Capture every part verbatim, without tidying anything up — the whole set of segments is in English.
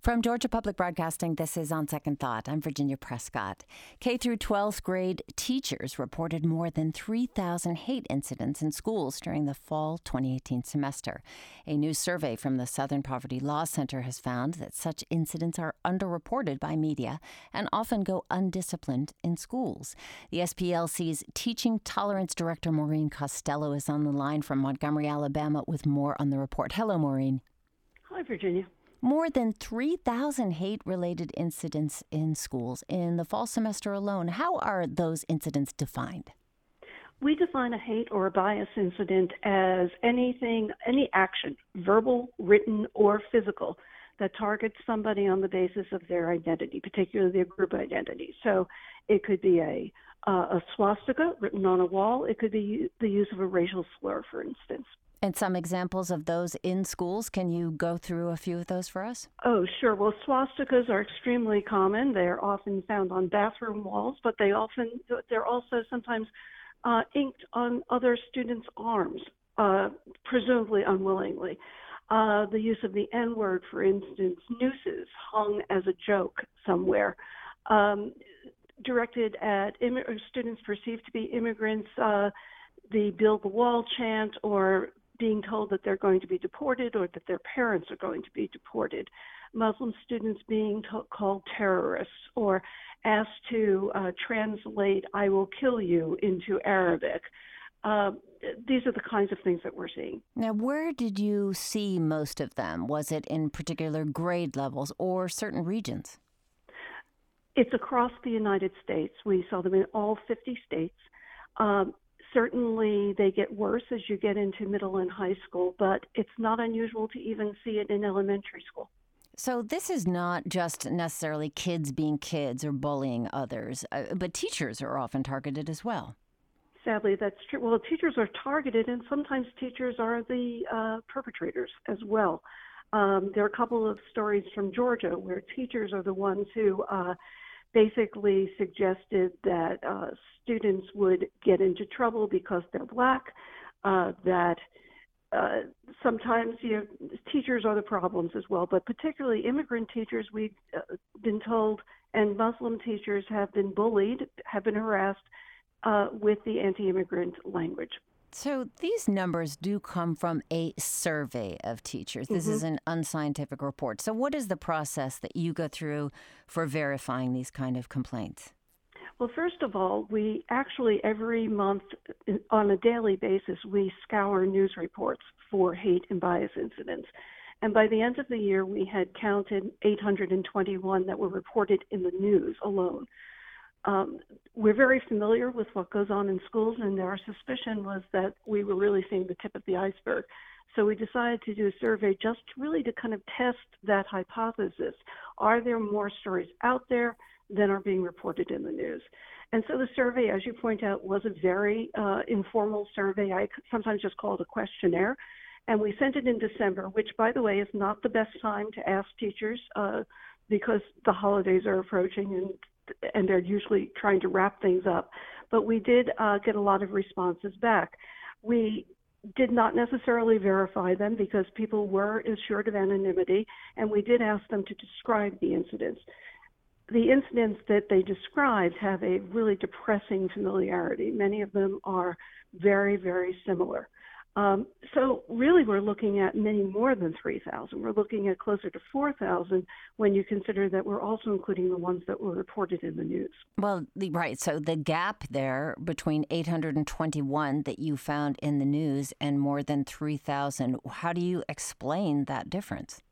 From Georgia Public Broadcasting, this is On Second Thought. I'm Virginia Prescott. K through twelfth grade teachers reported more than three thousand hate incidents in schools during the fall twenty eighteen semester. A new survey from the Southern Poverty Law Center has found that such incidents are underreported by media and often go undisciplined in schools. The S P L C's Teaching Tolerance Director Maureen Costello is on the line from Montgomery, Alabama, with more on the report. Hello, Maureen. Hi, Virginia. More than three thousand hate-related incidents in schools in the fall semester alone. How are those incidents defined? We define a hate or a bias incident as anything, any action, verbal, written, or physical, that targets somebody on the basis of their identity, particularly their group identity. So it could be a, uh, a swastika written on a wall. It could be the use of a racial slur, for instance. And some examples of those in schools. Can you go through a few of those for us? Oh, sure. Well, swastikas are extremely common. They're often found on bathroom walls, but they often, they're also sometimes uh, inked on other students' arms, uh, presumably unwillingly. Uh, the use of the N-word, for instance, nooses hung as a joke somewhere, um, directed at Im- students perceived to be immigrants, uh, the build the wall chant, or being told that they're going to be deported or that their parents are going to be deported. Muslim students being t- called terrorists or asked to uh, translate "I will kill you" into Arabic. Uh, these are the kinds of things that we're seeing. Now, where did you see most of them? Was it in particular grade levels or certain regions? It's across the United States. We saw them in all fifty states. Um, Certainly, they get worse as you get into middle and high school, but it's not unusual to even see it in elementary school. So this is not just necessarily kids being kids or bullying others, uh, but teachers are often targeted as well. Sadly, that's true. Well, teachers are targeted, and sometimes teachers are the uh, perpetrators as well. Um, there are a couple of stories from Georgia where teachers are the ones who uh, basically suggested that uh, students would get into trouble because they're black, uh, that uh, sometimes you know, teachers are the problems as well, but particularly immigrant teachers, we've uh, been told, and Muslim teachers have been bullied, have been harassed uh, with the anti-immigrant language. So these numbers do come from a survey of teachers. This mm-hmm. is an unscientific report. So what is the process that you go through for verifying these kind of complaints? Well, first of all, we actually every month on a daily basis, we scour news reports for hate and bias incidents. And by the end of the year, we had counted eight hundred twenty-one that were reported in the news alone. Um, we're very familiar with what goes on in schools, and our suspicion was that we were really seeing the tip of the iceberg. So we decided to do a survey just really to kind of test that hypothesis. Are there more stories out there than are being reported in the news? And so the survey, as you point out, was a very uh, informal survey. I sometimes just call it a questionnaire. And we sent it in December, which, by the way, is not the best time to ask teachers uh, because the holidays are approaching and and they're usually trying to wrap things up. But we did uh, get a lot of responses back. We did not necessarily verify them because people were assured of anonymity, and we did ask them to describe the incidents. The incidents that they described have a really depressing familiarity. Many of them are very, very similar. Um, so really we're looking at many more than three thousand. We're looking at closer to four thousand when you consider that we're also including the ones that were reported in the news. Well, right. So the gap there between eight hundred twenty-one that you found in the news and more than three thousand, how do you explain that difference?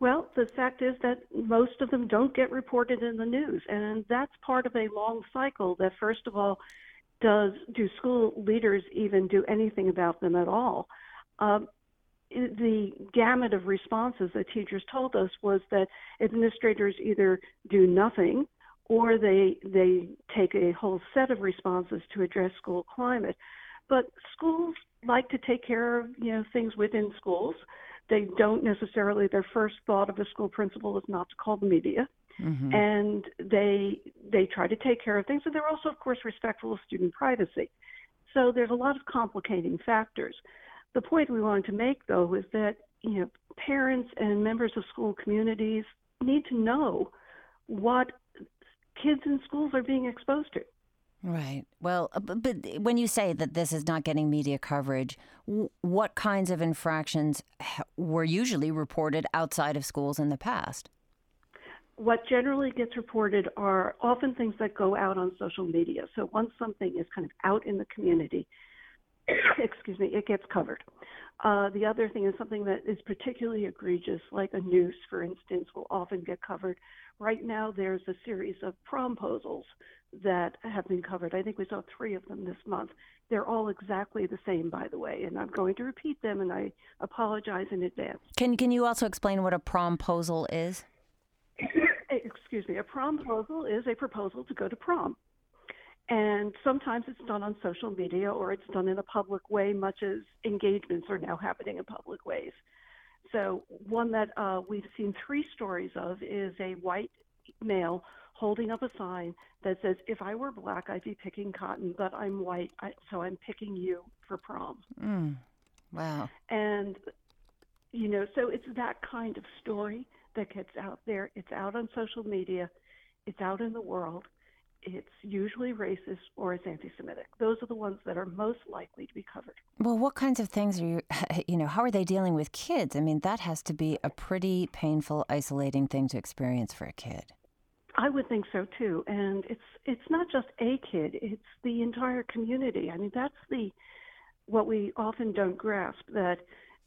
Well, the fact is that most of them don't get reported in the news, and that's part of a long cycle that, first of all, Does do school leaders even do anything about them at all? Uh, the gamut of responses that teachers told us was that administrators either do nothing or they they take a whole set of responses to address school climate. But schools like to take care of you know things within schools. They don't necessarily, their first thought of a school principal is not to call the media. Mm-hmm. And they they try to take care of things. And they're also, of course, respectful of student privacy. So there's a lot of complicating factors. The point we wanted to make, though, is that, you know, parents and members of school communities need to know what kids in schools are being exposed to. Right. Well, but when you say that this is not getting media coverage, what kinds of infractions were usually reported outside of schools in the past? What generally gets reported are often things that go out on social media. So once something is kind of out in the community, excuse me, it gets covered. Uh, the other thing is something that is particularly egregious, like a noose, for instance, will often get covered. Right now, there's a series of promposals that have been covered. I think we saw three of them this month. They're all exactly the same, by the way, and I'm going to repeat them, and I apologize in advance. Can can you also explain what a promposal is? Excuse me. A promposal is a proposal to go to prom. And sometimes it's done on social media or it's done in a public way, much as engagements are now happening in public ways. So one that uh, we've seen three stories of is a white male holding up a sign that says, "If I were black, I'd be picking cotton, but I'm white, I, so I'm picking you for prom." Mm. Wow. And, you know, so it's that kind of story that gets out there. It's out on social media. It's out in the world. It's usually racist or it's anti-Semitic. Those are the ones that are most likely to be covered. Well, what kinds of things are you, you know, how are they dealing with kids? I mean, that has to be a pretty painful, isolating thing to experience for a kid. I would think so, too. And it's it's not just a kid. It's the entire community. I mean, that's the what we often don't grasp, that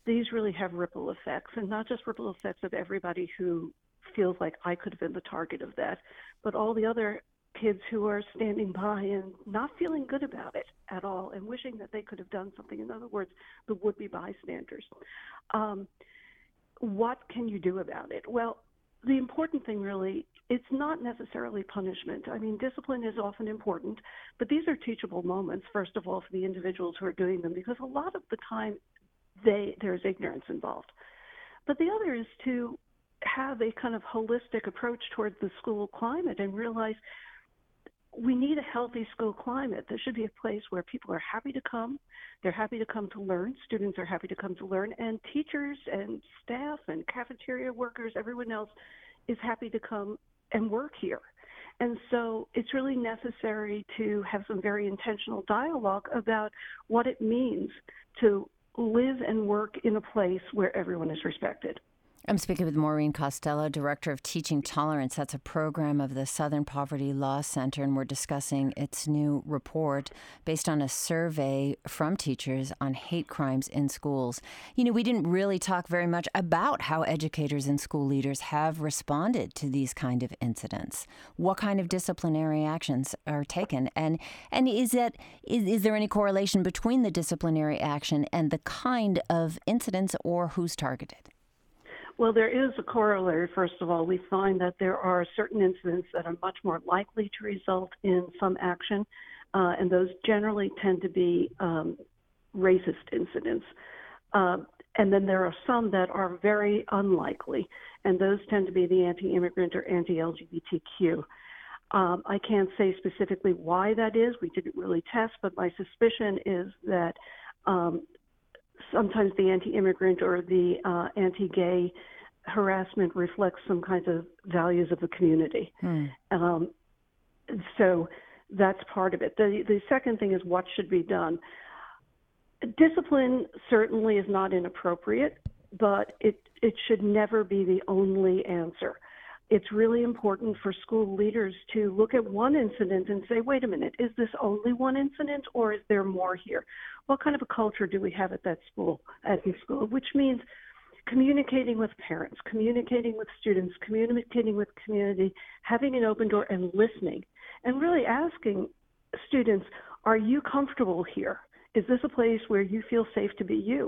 these really have ripple effects, and not just ripple effects of everybody who feels like I could have been the target of that, but all the other kids who are standing by and not feeling good about it at all and wishing that they could have done something. In other words, the would-be bystanders. Um, what can you do about it? Well, the important thing really, it's not necessarily punishment. I mean, discipline is often important, but these are teachable moments, first of all, for the individuals who are doing them, because a lot of the time, They, there's ignorance involved. But the other is to have a kind of holistic approach towards the school climate and realize we need a healthy school climate. There should be a place where people are happy to come. They're happy to come to learn. Students are happy to come to learn. And teachers and staff and cafeteria workers, everyone else is happy to come and work here. And so it's really necessary to have some very intentional dialogue about what it means to live and work in a place where everyone is respected. I'm speaking with Maureen Costello, Director of Teaching Tolerance. That's a program of the Southern Poverty Law Center, and we're discussing its new report based on a survey from teachers on hate crimes in schools. You know, we didn't really talk very much about how educators and school leaders have responded to these kind of incidents. What kind of disciplinary actions are taken? And and is, that, is, is there any correlation between the disciplinary action and the kind of incidents or who's targeted? Well, there is a corollary. First of all, we find that there are certain incidents that are much more likely to result in some action, uh, and those generally tend to be um, racist incidents. Uh, and then there are some that are very unlikely, and those tend to be the anti-immigrant or anti-L G B T Q. Um, I can't say specifically why that is. We didn't really test, but my suspicion is that um, sometimes the anti-immigrant or the uh, anti-gay harassment reflects some kinds of values of the community. Mm. Um, so that's part of it. The, the second thing is what should be done. Discipline certainly is not inappropriate, but it, it should never be the only answer. It's really important for school leaders to look at one incident and say, wait a minute, is this only one incident or is there more here? What kind of a culture do we have at that school, at the school? Which means communicating with parents, communicating with students, communicating with community, having an open door and listening, and really asking students, are you comfortable here? Is this a place where you feel safe to be you?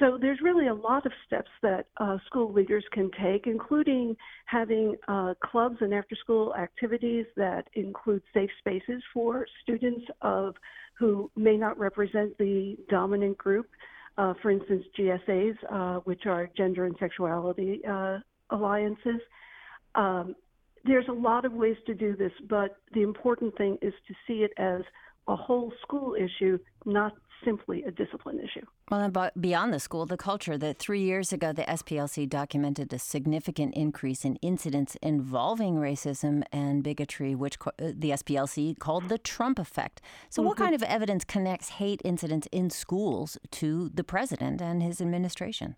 So there's really a lot of steps that uh, school leaders can take, including having uh, clubs and after-school activities that include safe spaces for students of who may not represent the dominant group, uh, for instance, G S As, uh, which are gender and sexuality uh, alliances. Um, there's a lot of ways to do this, but the important thing is to see it as a whole school issue, not simply a discipline issue. Well, and beyond the school, the culture, that three years ago, the S P L C documented a significant increase in incidents involving racism and bigotry, which the S P L C called the Trump effect. So mm-hmm. what kind of evidence connects hate incidents in schools to the president and his administration?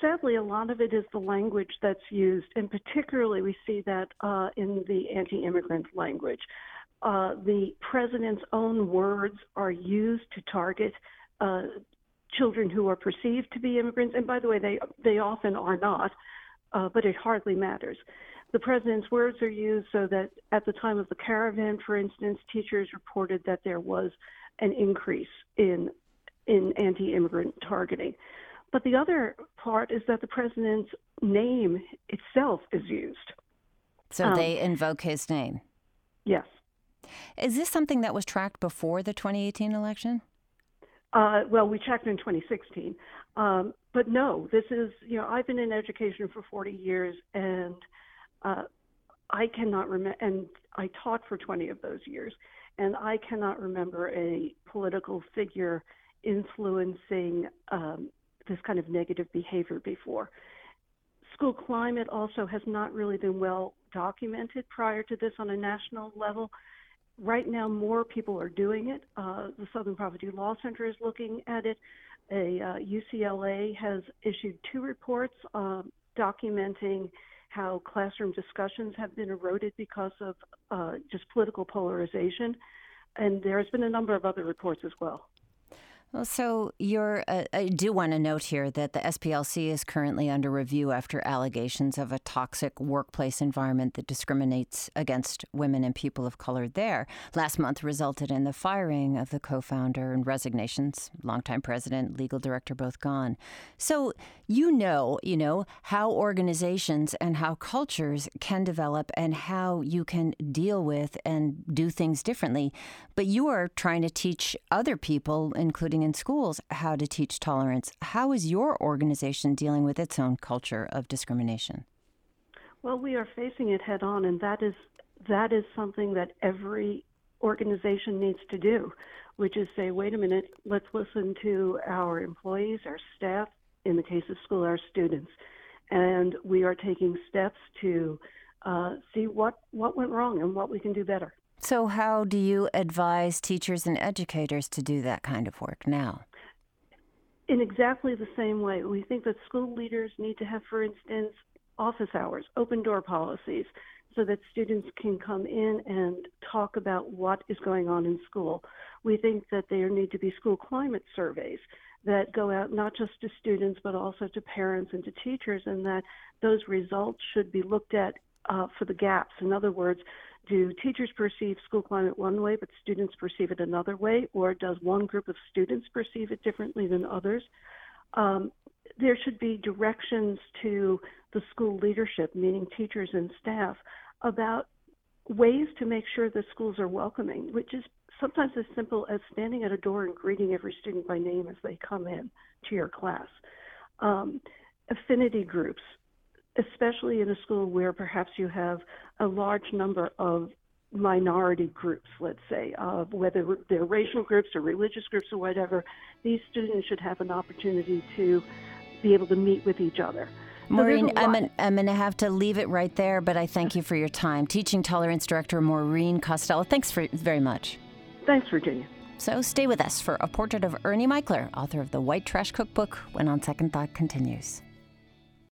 Sadly, a lot of it is the language that's used, and particularly we see that uh, in the anti-immigrant language. Uh, the president's own words are used to target uh, children who are perceived to be immigrants. And by the way, they they often are not, uh, but it hardly matters. The president's words are used so that at the time of the caravan, for instance, teachers reported that there was an increase in in anti-immigrant targeting. But the other part is that the president's name itself is used. So um, they invoke his name. Yes. Is this something that was tracked before the twenty eighteen election? Uh, well, we checked in twenty sixteen. Um, but no, this is, you know, I've been in education for forty years, and uh, I cannot remember, and I taught for twenty of those years, and I cannot remember a political figure influencing um, this kind of negative behavior before. School climate also has not really been well documented prior to this on a national level. Right now, more people are doing it. Uh, the Southern Poverty Law Center is looking at it. A uh, U C L A has issued two reports uh, documenting how classroom discussions have been eroded because of uh, just political polarization. And there's been a number of other reports as well. Well, so you're, uh, I do want to note here that the S P L C is currently under review after allegations of a toxic workplace environment that discriminates against women and people of color there. Last month resulted in the firing of the co-founder and resignations, longtime president, legal director, both gone. So you know, you know, how organizations and how cultures can develop and how you can deal with and do things differently. But you are trying to teach other people, including in schools, how to teach tolerance. How is your organization dealing with its own culture of discrimination? Well, we are facing it head on, and that is that is something that every organization needs to do, which is say, wait a minute, let's listen to our employees, our staff, in the case of school, our students. And we are taking steps to uh, see what, what went wrong and what we can do better. So how do you advise teachers and educators to do that kind of work now? In exactly the same way. We think that school leaders need to have, for instance, office hours, open door policies, so that students can come in and talk about what is going on in school. We think that there need to be school climate surveys that go out not just to students, but also to parents and to teachers, and that those results should be looked at uh, for the gaps. In other words, do teachers perceive school climate one way, but students perceive it another way? Or does one group of students perceive it differently than others? Um, there should be directions to the school leadership, meaning teachers and staff, about ways to make sure that schools are welcoming, which is sometimes as simple as standing at a door and greeting every student by name as they come in to your class. Um, affinity groups, especially in a school where perhaps you have a large number of minority groups, let's say, uh, whether they're racial groups or religious groups or whatever, these students should have an opportunity to be able to meet with each other. Maureen, so I'm, an, I'm going to have to leave it right there, but I thank you for your time. Teaching Tolerance Director Maureen Costello, thanks for, very much. Thanks, Virginia. So stay with us for A Portrait of Ernie Meichler, author of The White Trash Cookbook, when On Second Thought continues.